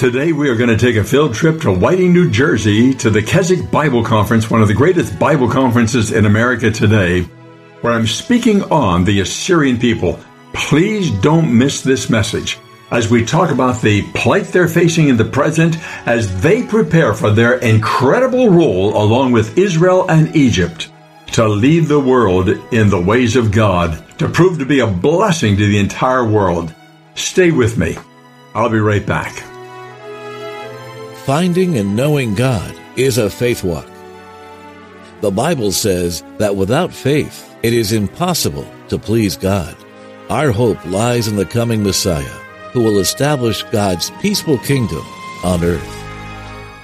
Today we are going to take a field trip to Whiting, New Jersey, to the Keswick Bible Conference, one of the greatest Bible conferences in America today, where I'm speaking on the Assyrian people. Please don't miss this message as we talk about the plight they're facing in the present as they prepare for their incredible role, along with Israel and Egypt, to lead the world in the ways of God, to prove to be a blessing to the entire world. Stay with me. I'll be right back. Finding and knowing God is a faith walk. The Bible says that without faith, it is impossible to please God. Our hope lies in the coming Messiah, who will establish God's peaceful kingdom on earth.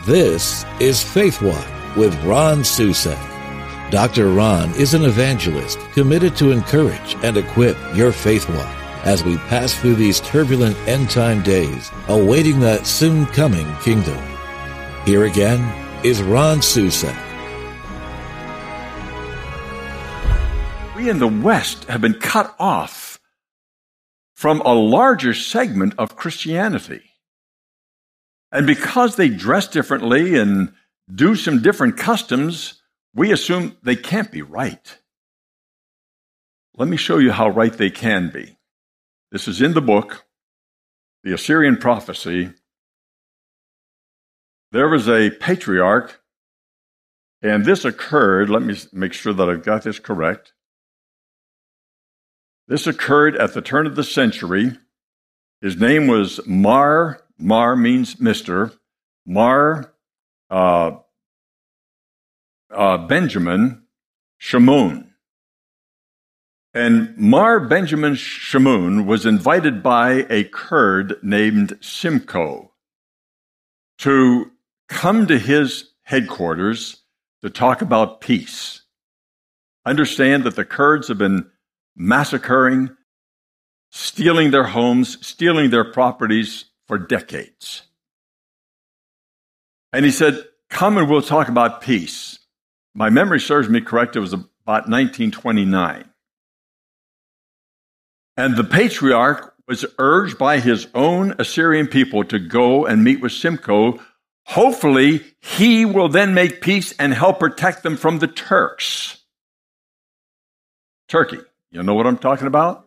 This is Faith Walk with Ron Susak. Dr. Ron is an evangelist committed to encourage and equip your faith walk as we pass through these turbulent end-time days, awaiting that soon-coming kingdom. Here again is Ron Susak. We in the West have been cut off from a larger segment of Christianity. And because they dress differently and do some different customs, we assume they can't be right. Let me show you how right they can be. This is in the book, The Assyrian Prophecy. There was a patriarch, and this occurred, let me make sure that I've got this correct. This occurred at the turn of the century. His name was Mar. Mar means Mr. Mar Benjamin Shimun. And Mar Benjamin Shimun was invited by a Kurd named Simko to come to his headquarters to talk about peace. Understand that the Kurds have been massacring, stealing their homes, stealing their properties for decades. And he said, come and we'll talk about peace. My memory serves me correct, it was about 1929. And the patriarch was urged by his own Assyrian people to go and meet with Simko. Hopefully, he will then make peace and help protect them from the Turks. Turkey. You know what I'm talking about?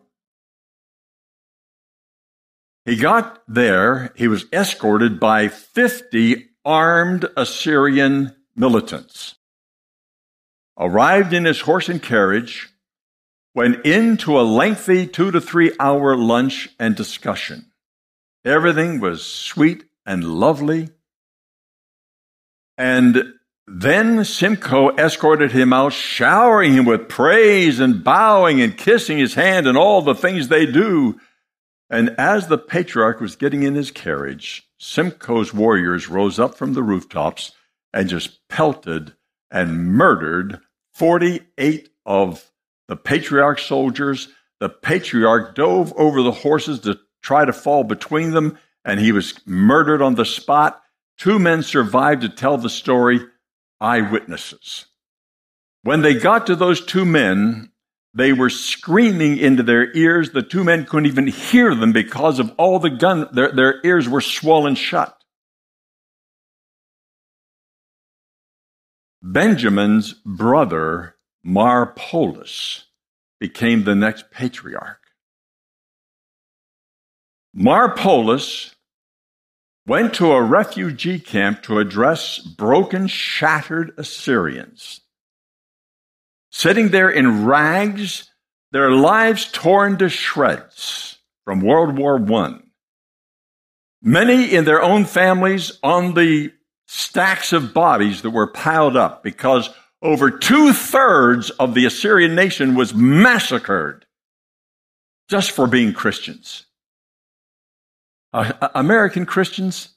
He got there. He was escorted by 50 armed Assyrian militants. Arrived in his horse and carriage, went into a lengthy 2 to 3 hour lunch and discussion. Everything was sweet and lovely. And then Simko escorted him out, showering him with praise and bowing and kissing his hand and all the things they do. And as the patriarch was getting in his carriage, Simcoe's warriors rose up from the rooftops and just pelted and murdered 48 of the patriarch's soldiers. The patriarch dove over the horses to try to fall between them, and he was murdered on the spot. 2 men survived to tell the story, eyewitnesses. When they got to those 2 men, they were screaming into their ears. The 2 men couldn't even hear them because of all the gun. Their ears were swollen shut. Benjamin's brother Mar Polis became the next patriarch. Mar Polis went to a refugee camp to address broken, shattered Assyrians. Sitting there in rags, their lives torn to shreds from World War I. Many in their own families on the stacks of bodies that were piled up because over 2/3 of the Assyrian nation was massacred just for being Christians. American Christians,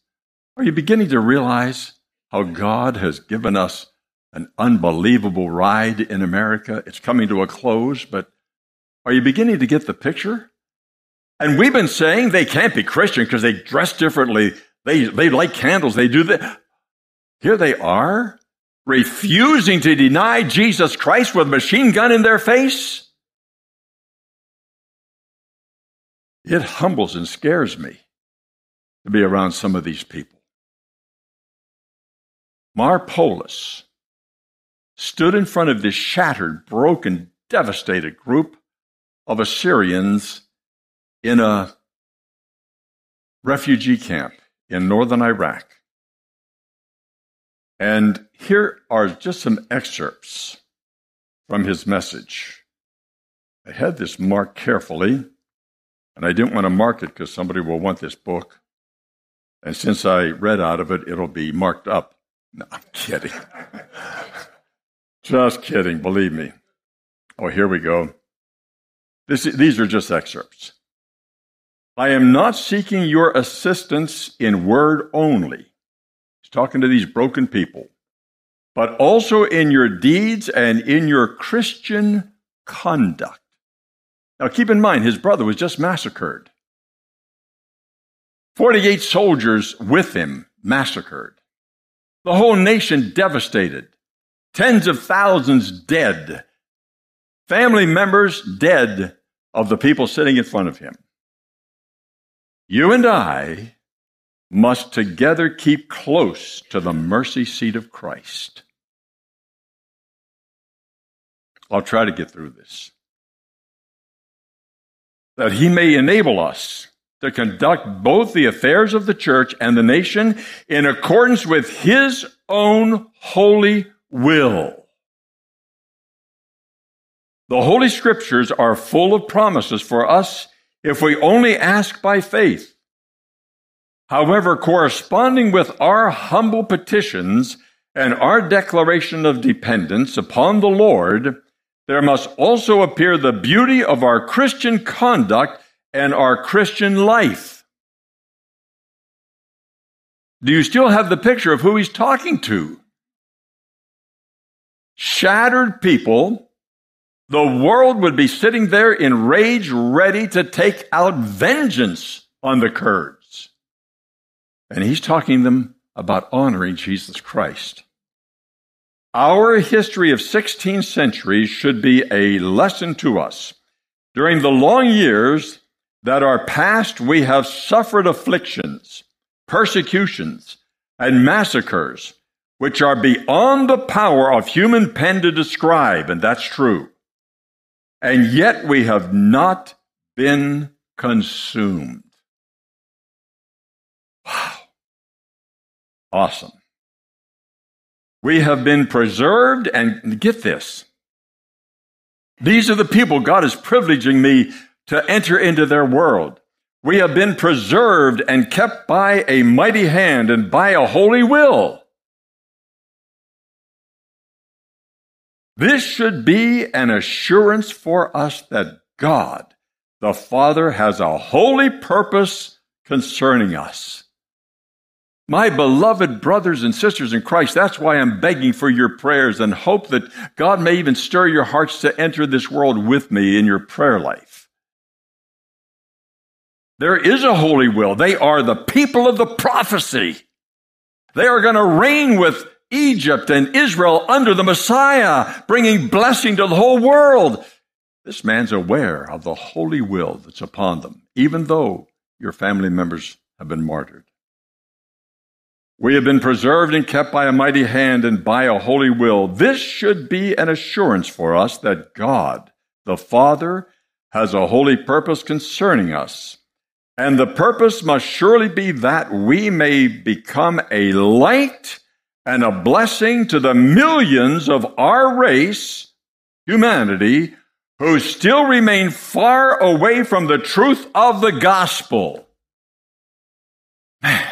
are you beginning to realize how God has given us an unbelievable ride in America? It's coming to a close, but are you beginning to get the picture? And we've been saying they can't be Christian because they dress differently. They light candles. They do that. Here they are, refusing to deny Jesus Christ with a machine gun in their face? It humbles and scares me to be around some of these people. Mar Polis stood in front of this shattered, broken, devastated group of Assyrians in a refugee camp in northern Iraq. And here are just some excerpts from his message. I had this marked carefully, and I didn't want to mark it because somebody will want this book. And since I read out of it, it'll be marked up. No, I'm kidding. Just kidding, believe me. Oh, here we go. These are just excerpts. I am not seeking your assistance in word only. He's talking to these broken people. But also in your deeds and in your Christian conduct. Now keep in mind, his brother was just massacred. 48 soldiers with him massacred. The whole nation devastated. Tens of thousands dead. Family members dead of the people sitting in front of him. You and I must together keep close to the mercy seat of Christ. I'll try to get through this. That he may enable us to conduct both the affairs of the church and the nation in accordance with his own holy will. The Holy Scriptures are full of promises for us if we only ask by faith. However, corresponding with our humble petitions and our declaration of dependence upon the Lord, there must also appear the beauty of our Christian conduct and our Christian life. Do you still have the picture of who he's talking to? Shattered people. The world would be sitting there in rage, ready to take out vengeance on the Kurds. And he's talking to them about honoring Jesus Christ. Our history of 16 centuries should be a lesson to us. During the long years that are past, we have suffered afflictions, persecutions, and massacres, which are beyond the power of human pen to describe, and that's true. And yet we have not been consumed. Wow. Awesome. We have been preserved, and get this. These are the people God is privileging me to enter into their world. We have been preserved and kept by a mighty hand and by a holy will. This should be an assurance for us that God, the Father, has a holy purpose concerning us. My beloved brothers and sisters in Christ, that's why I'm begging for your prayers and hope that God may even stir your hearts to enter this world with me in your prayer life. There is a holy will. They are the people of the prophecy. They are going to reign with Egypt and Israel under the Messiah, bringing blessing to the whole world. This man's aware of the holy will that's upon them, even though your family members have been martyred. We have been preserved and kept by a mighty hand and by a holy will. This should be an assurance for us that God, the Father, has a holy purpose concerning us. And the purpose must surely be that we may become a light and a blessing to the millions of our race, humanity, who still remain far away from the truth of the gospel. Man,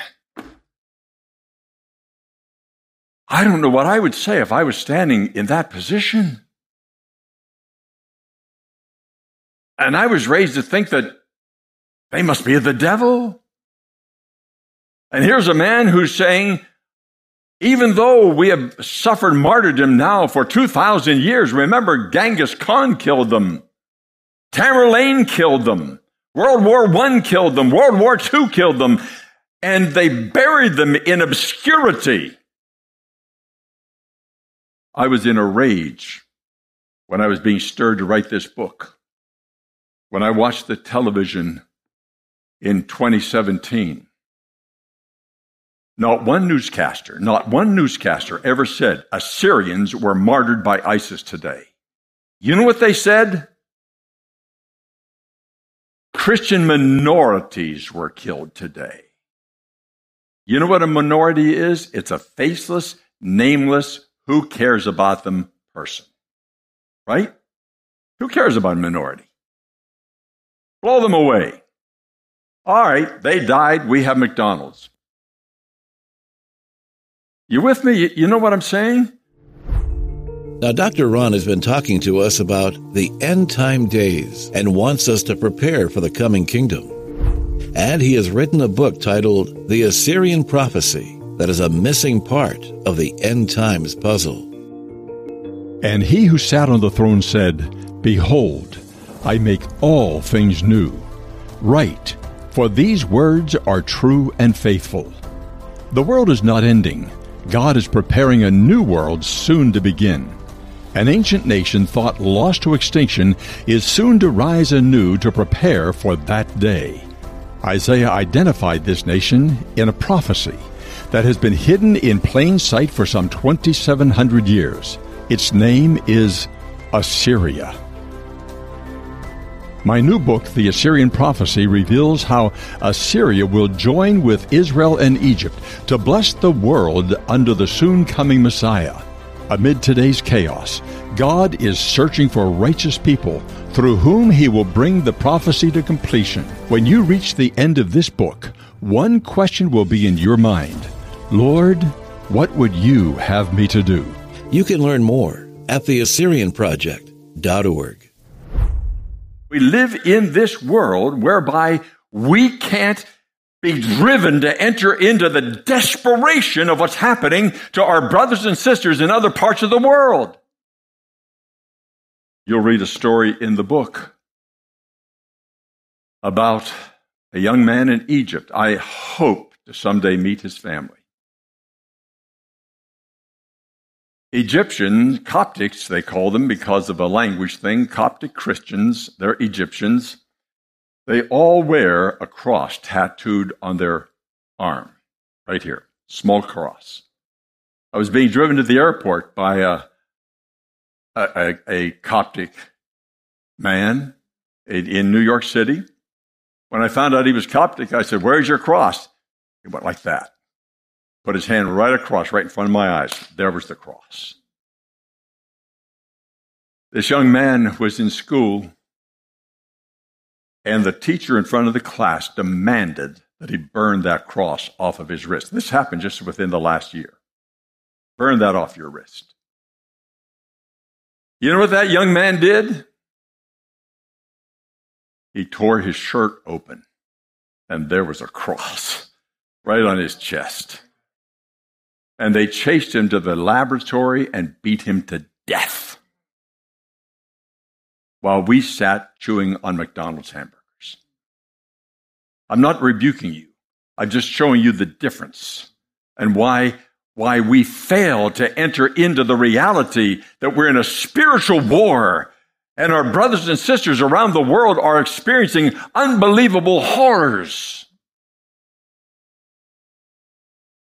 I don't know what I would say if I was standing in that position. And I was raised to think that they must be of the devil. And here's a man who's saying, even though we have suffered martyrdom now for 2,000 years, remember Genghis Khan killed them. Tamerlane killed them. World War I killed them. World War II killed them. And they buried them in obscurity. I was in a rage when I was being stirred to write this book. When I watched the television in 2017, Not one newscaster ever said Assyrians were martyred by ISIS today. You know what they said? Christian minorities were killed today. You know what a minority is? It's a faceless, nameless, who cares about them person. Right? Who cares about a minority? Blow them away. All right, they died. We have McDonald's. You with me? You know what I'm saying? Now, Dr. Ron has been talking to us about the end time days and wants us to prepare for the coming kingdom. And he has written a book titled The Assyrian Prophecy that is a missing part of the end times puzzle. And he who sat on the throne said, "Behold, I make all things new. Write, for these words are true and faithful." The world is not ending. God is preparing a new world soon to begin. An ancient nation thought lost to extinction is soon to rise anew to prepare for that day. Isaiah identified this nation in a prophecy that has been hidden in plain sight for some 2,700 years. Its name is Assyria. My new book, The Assyrian Prophecy, reveals how Assyria will join with Israel and Egypt to bless the world under the soon-coming Messiah. Amid today's chaos, God is searching for righteous people through whom He will bring the prophecy to completion. When you reach the end of this book, one question will be in your mind. Lord, what would you have me to do? You can learn more at theassyrianproject.org. We live in this world whereby we can't be driven to enter into the desperation of what's happening to our brothers and sisters in other parts of the world. You'll read a story in the book about a young man in Egypt. I hope to someday meet his family. Egyptian Coptics, they call them because of a language thing. Coptic Christians, they're Egyptians. They all wear a cross tattooed on their arm, right here, small cross. I was being driven to the airport by a Coptic man in New York City. When I found out he was Coptic, I said, "Where's your cross?" He went like that. Put his hand right across, right in front of my eyes. There was the cross. This young man was in school, and the teacher in front of the class demanded that he burn that cross off of his wrist. This happened just within the last year. Burn that off your wrist. You know what that young man did? He tore his shirt open, and there was a cross right on his chest. And they chased him to the laboratory and beat him to death while we sat chewing on McDonald's hamburgers. I'm not rebuking you. I'm just showing you the difference and why we fail to enter into the reality that we're in a spiritual war and our brothers and sisters around the world are experiencing unbelievable horrors.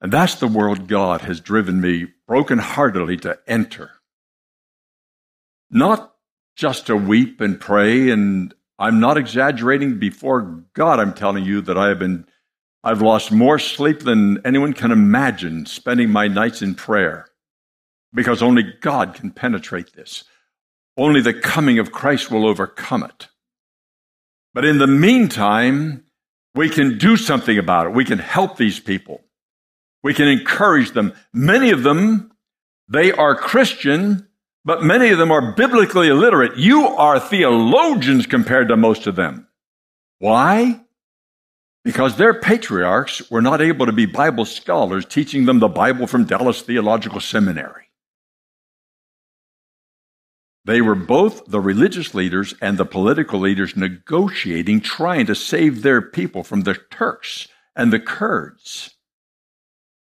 And that's the world God has driven me brokenheartedly to enter. Not just to weep and pray, and I'm not exaggerating. Before God, I'm telling you that I've lost more sleep than anyone can imagine, spending my nights in prayer, because only God can penetrate this. Only the coming of Christ will overcome it. But in the meantime, we can do something about it. We can help these people. We can encourage them. Many of them, they are Christian, but many of them are biblically illiterate. You are theologians compared to most of them. Why? Because their patriarchs were not able to be Bible scholars teaching them the Bible from Dallas Theological Seminary. They were both the religious leaders and the political leaders negotiating, trying to save their people from the Turks and the Kurds,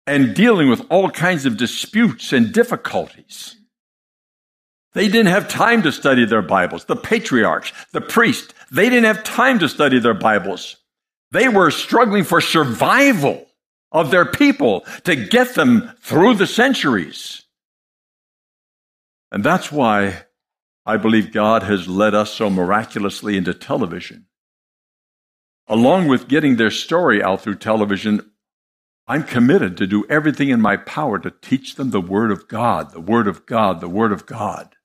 and dealing with all kinds of disputes and difficulties. They didn't have time to study their Bibles. The patriarchs, the priests, they didn't have time to study their Bibles. They were struggling for survival of their people to get them through the centuries. And that's why I believe God has led us so miraculously into television. Along with getting their story out through television, I'm committed to do everything in my power to teach them the Word of God, the Word of God, the Word of God.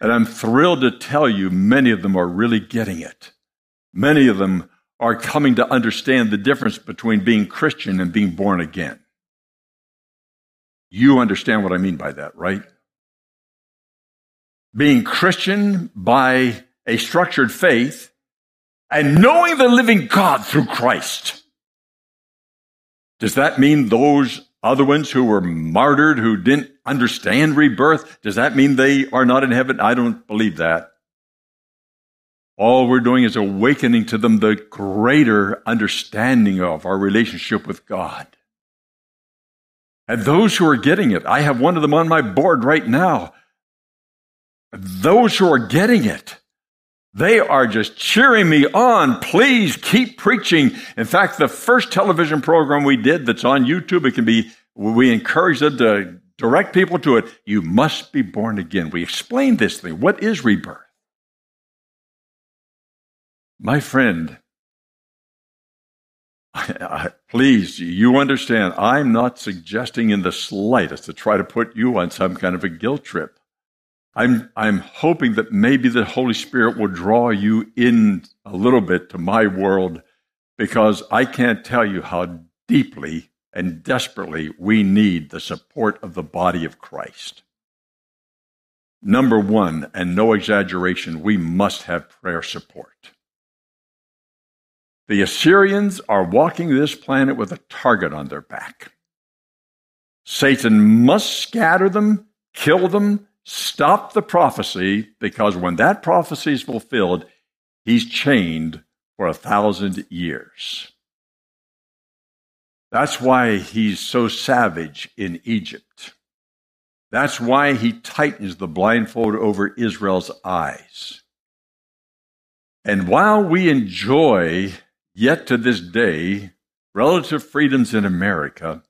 And I'm thrilled to tell you many of them are really getting it. Many of them are coming to understand the difference between being Christian and being born again. You understand what I mean by that, right? Being Christian by a structured faith and knowing the living God through Christ. Does that mean those other ones who were martyred, who didn't understand rebirth, does that mean they are not in heaven? I don't believe that. All we're doing is awakening to them the greater understanding of our relationship with God. And those who are getting it, I have one of them on my board right now. Those who are getting it, they are just cheering me on. Please keep preaching. In fact, the first television program we did that's on YouTube, we encourage them to direct people to it. You must be born again. We explained this thing. What is rebirth? My friend, please, you understand, I'm not suggesting in the slightest to try to put you on some kind of a guilt trip. I'm hoping that maybe the Holy Spirit will draw you in a little bit to my world, because I can't tell you how deeply and desperately we need the support of the body of Christ. Number one, and no exaggeration, we must have prayer support. The Assyrians are walking this planet with a target on their back. Satan must scatter them, kill them, stop the prophecy, because when that prophecy is fulfilled, he's chained for 1,000 years. That's why he's so savage in Egypt. That's why he tightens the blindfold over Israel's eyes. And while we enjoy, yet to this day, relative freedoms in America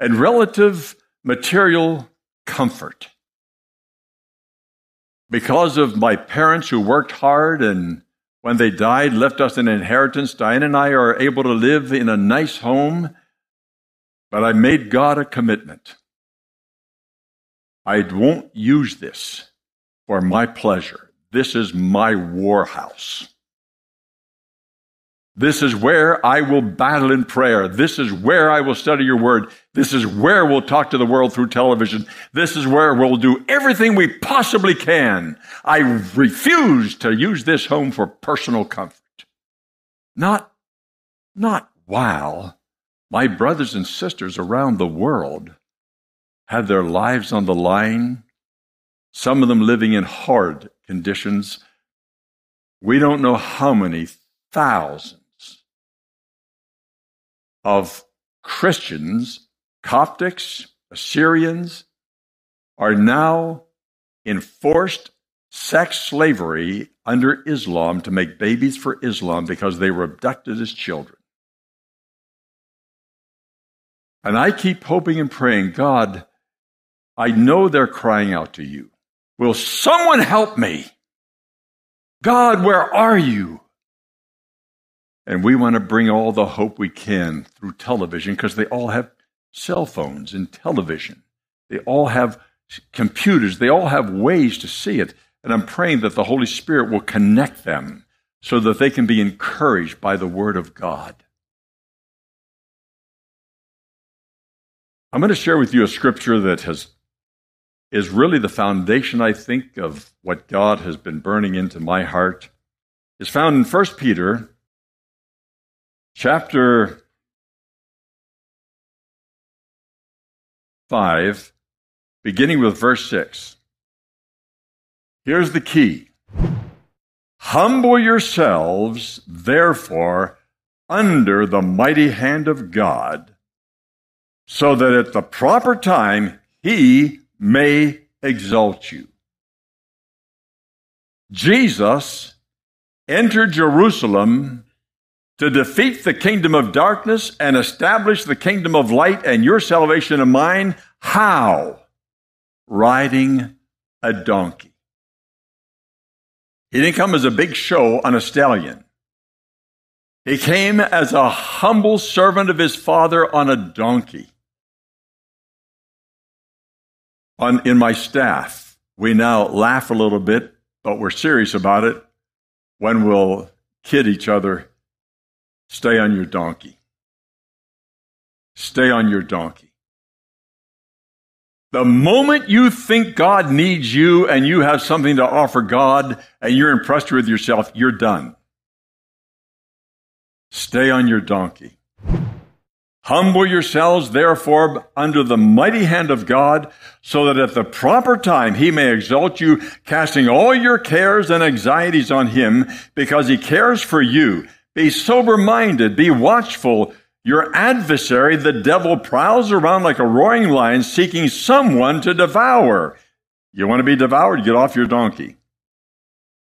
and relative material comfort, because of my parents who worked hard and when they died left us an inheritance, Diane and I are able to live in a nice home, but I made God a commitment. I won't use this for my pleasure. This is my war house. This is where I will battle in prayer. This is where I will study your word. This is where we'll talk to the world through television. This is where we'll do everything we possibly can. I refuse to use this home for personal comfort. Not while my brothers and sisters around the world have their lives on the line, some of them living in hard conditions. We don't know how many thousands of Christians, Coptics, Assyrians, are now in forced sex slavery under Islam to make babies for Islam because they were abducted as children. And I keep hoping and praying, God, I know they're crying out to you. Will someone help me? God, where are you? And we want to bring all the hope we can through television, because they all have cell phones and television. They all have computers. They all have ways to see it. And I'm praying that the Holy Spirit will connect them so that they can be encouraged by the Word of God. I'm going to share with you a scripture that is really the foundation, I think, of what God has been burning into my heart. It's found in 1 Peter Chapter 5, beginning with verse 6. Here's the key. Humble yourselves, therefore, under the mighty hand of God, so that at the proper time he may exalt you. Jesus entered Jerusalem to defeat the kingdom of darkness and establish the kingdom of light and your salvation and mine. How? Riding a donkey. He didn't come as a big show on a stallion. He came as a humble servant of his father on a donkey. In my staff, we now laugh a little bit, but we're serious about it. When we'll kid each other, stay on your donkey. Stay on your donkey. The moment you think God needs you and you have something to offer God and you're impressed with yourself, you're done. Stay on your donkey. Humble yourselves, therefore, under the mighty hand of God, so that at the proper time he may exalt you, casting all your cares and anxieties on him, because he cares for you. Be sober-minded, be watchful. Your adversary, the devil, prowls around like a roaring lion, seeking someone to devour. You want to be devoured? Get off your donkey.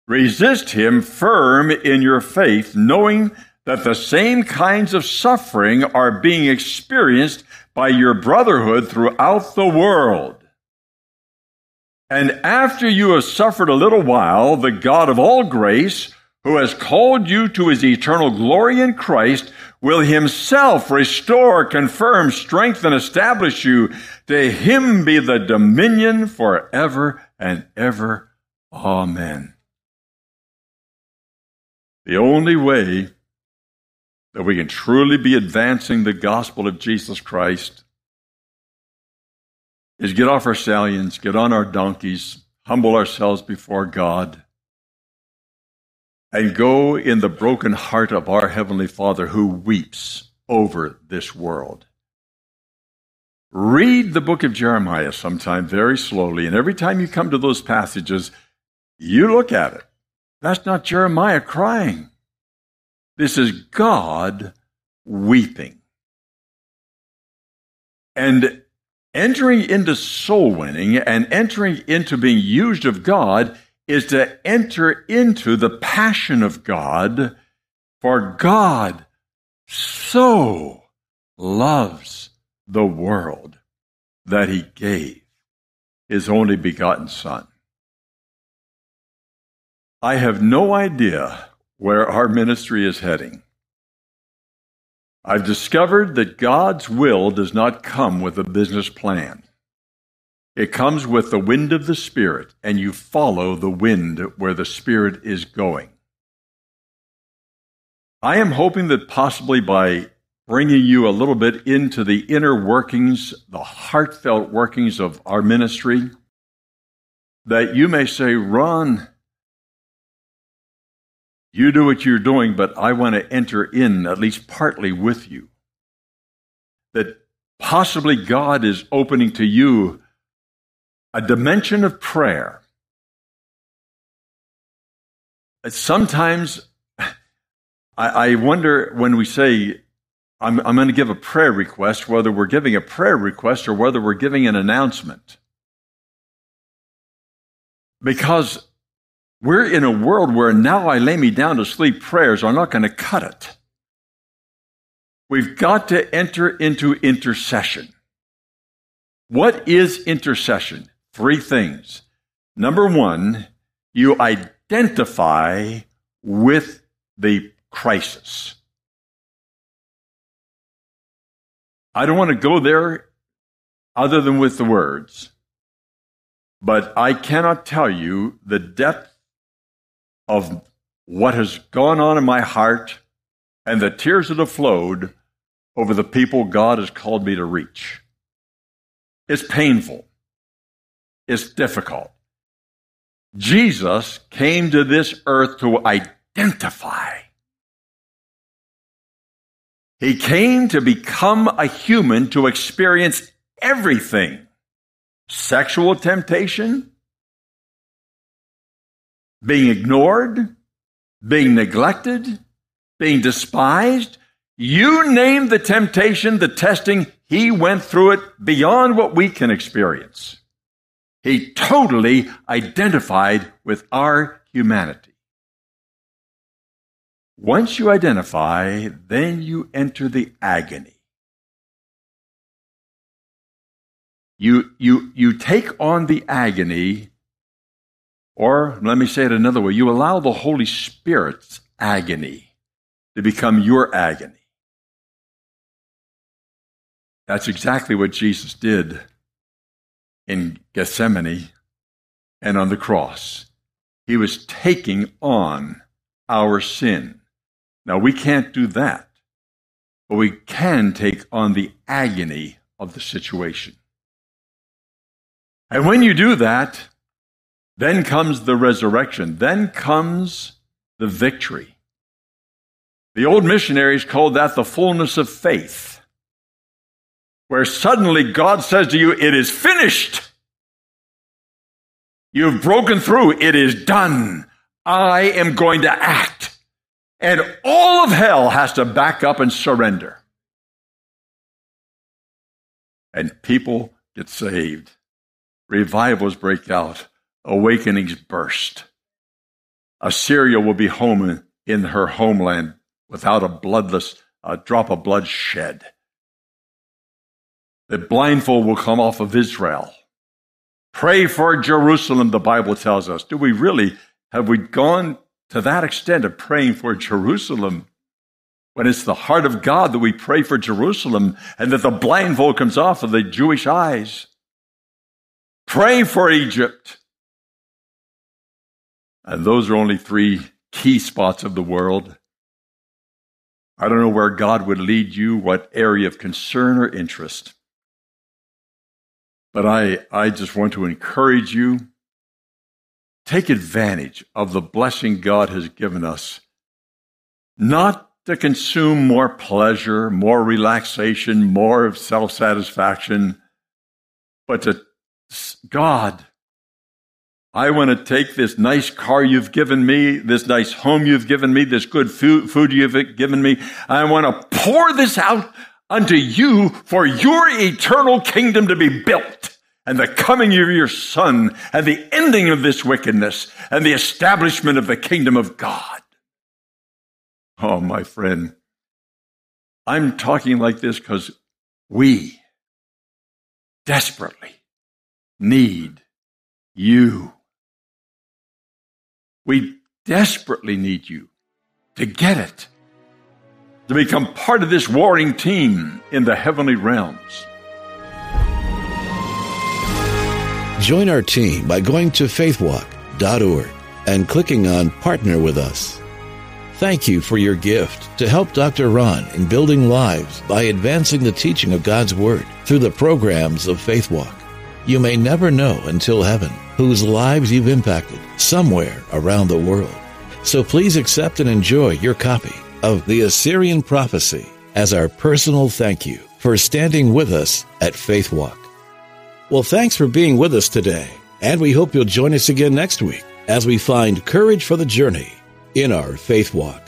Resist him firm in your faith, knowing that the same kinds of suffering are being experienced by your brotherhood throughout the world. And after you have suffered a little while, the God of all grace, who has called you to his eternal glory in Christ, will himself restore, confirm, strengthen, establish you. To him be the dominion forever and ever. Amen. The only way that we can truly be advancing the gospel of Jesus Christ is get off our stallions, get on our donkeys, humble ourselves before God, and go in the broken heart of our Heavenly Father who weeps over this world. Read the book of Jeremiah sometime very slowly, and every time you come to those passages, you look at it. That's not Jeremiah crying. This is God weeping. And entering into soul winning and entering into being used of God is to enter into the passion of God, for God so loves the world that he gave his only begotten Son. I have no idea where our ministry is heading. I've discovered that God's will does not come with a business plan. It comes with the wind of the Spirit, and you follow the wind where the Spirit is going. I am hoping that possibly by bringing you a little bit into the inner workings, the heartfelt workings of our ministry, that you may say, Ron, you do what you're doing, but I want to enter in at least partly with you. That possibly God is opening to you a dimension of prayer. Sometimes I wonder when we say, I'm going to give a prayer request, whether we're giving a prayer request or whether we're giving an announcement. Because we're in a world where now I lay me down to sleep prayers are not going to cut it. We've got to enter into intercession. What is intercession? 3 things. Number 1, you identify with the crisis. I don't want to go there other than with the words, but I cannot tell you the depth of what has gone on in my heart and the tears that have flowed over the people God has called me to reach. It's painful. It's difficult. Jesus came to this earth to identify. He came to become a human to experience everything. Sexual temptation, being ignored, being neglected, being despised. You name the temptation, the testing, he went through it beyond what we can experience. He totally identified with our humanity. Once you identify, then you enter the agony. You take on the agony, or let me say it another way, you allow the Holy Spirit's agony to become your agony. That's exactly what Jesus did in Gethsemane and on the cross. He was taking on our sin. Now, we can't do that, but we can take on the agony of the situation. And when you do that, then comes the resurrection. Then comes the victory. The old missionaries called that the fullness of faith, where suddenly God says to you, it is finished. You've broken through. It is done. I am going to act. And all of hell has to back up and surrender. And people get saved. Revivals break out. Awakenings burst. Assyria will be home in her homeland without a drop of blood shed. The blindfold will come off of Israel. Pray for Jerusalem, the Bible tells us. Have we gone to that extent of praying for Jerusalem, when it's the heart of God that we pray for Jerusalem and that the blindfold comes off of the Jewish eyes? Pray for Egypt. And those are only three key spots of the world. I don't know where God would lead you, what area of concern or interest. But I just want to encourage you, take advantage of the blessing God has given us, not to consume more pleasure, more relaxation, more of self-satisfaction, but to, God, I want to take this nice car you've given me, this nice home you've given me, this good food you've given me. I want to pour this out unto you for your eternal kingdom to be built, and the coming of your Son, and the ending of this wickedness, and the establishment of the kingdom of God. Oh, my friend, I'm talking like this because we desperately need you. We desperately need you to get it, to become part of this warring team in the heavenly realms. Join our team by going to faithwalk.org and clicking on Partner with Us. Thank you for your gift to help Dr. Ron in building lives by advancing the teaching of God's Word through the programs of Faith Walk. You may never know until heaven whose lives you've impacted somewhere around the world. So please accept and enjoy your copy of The Assyrian Prophecy as our personal thank you for standing with us at Faith Walk. Well, thanks for being with us today, and we hope you'll join us again next week as we find courage for the journey in our Faith Walk.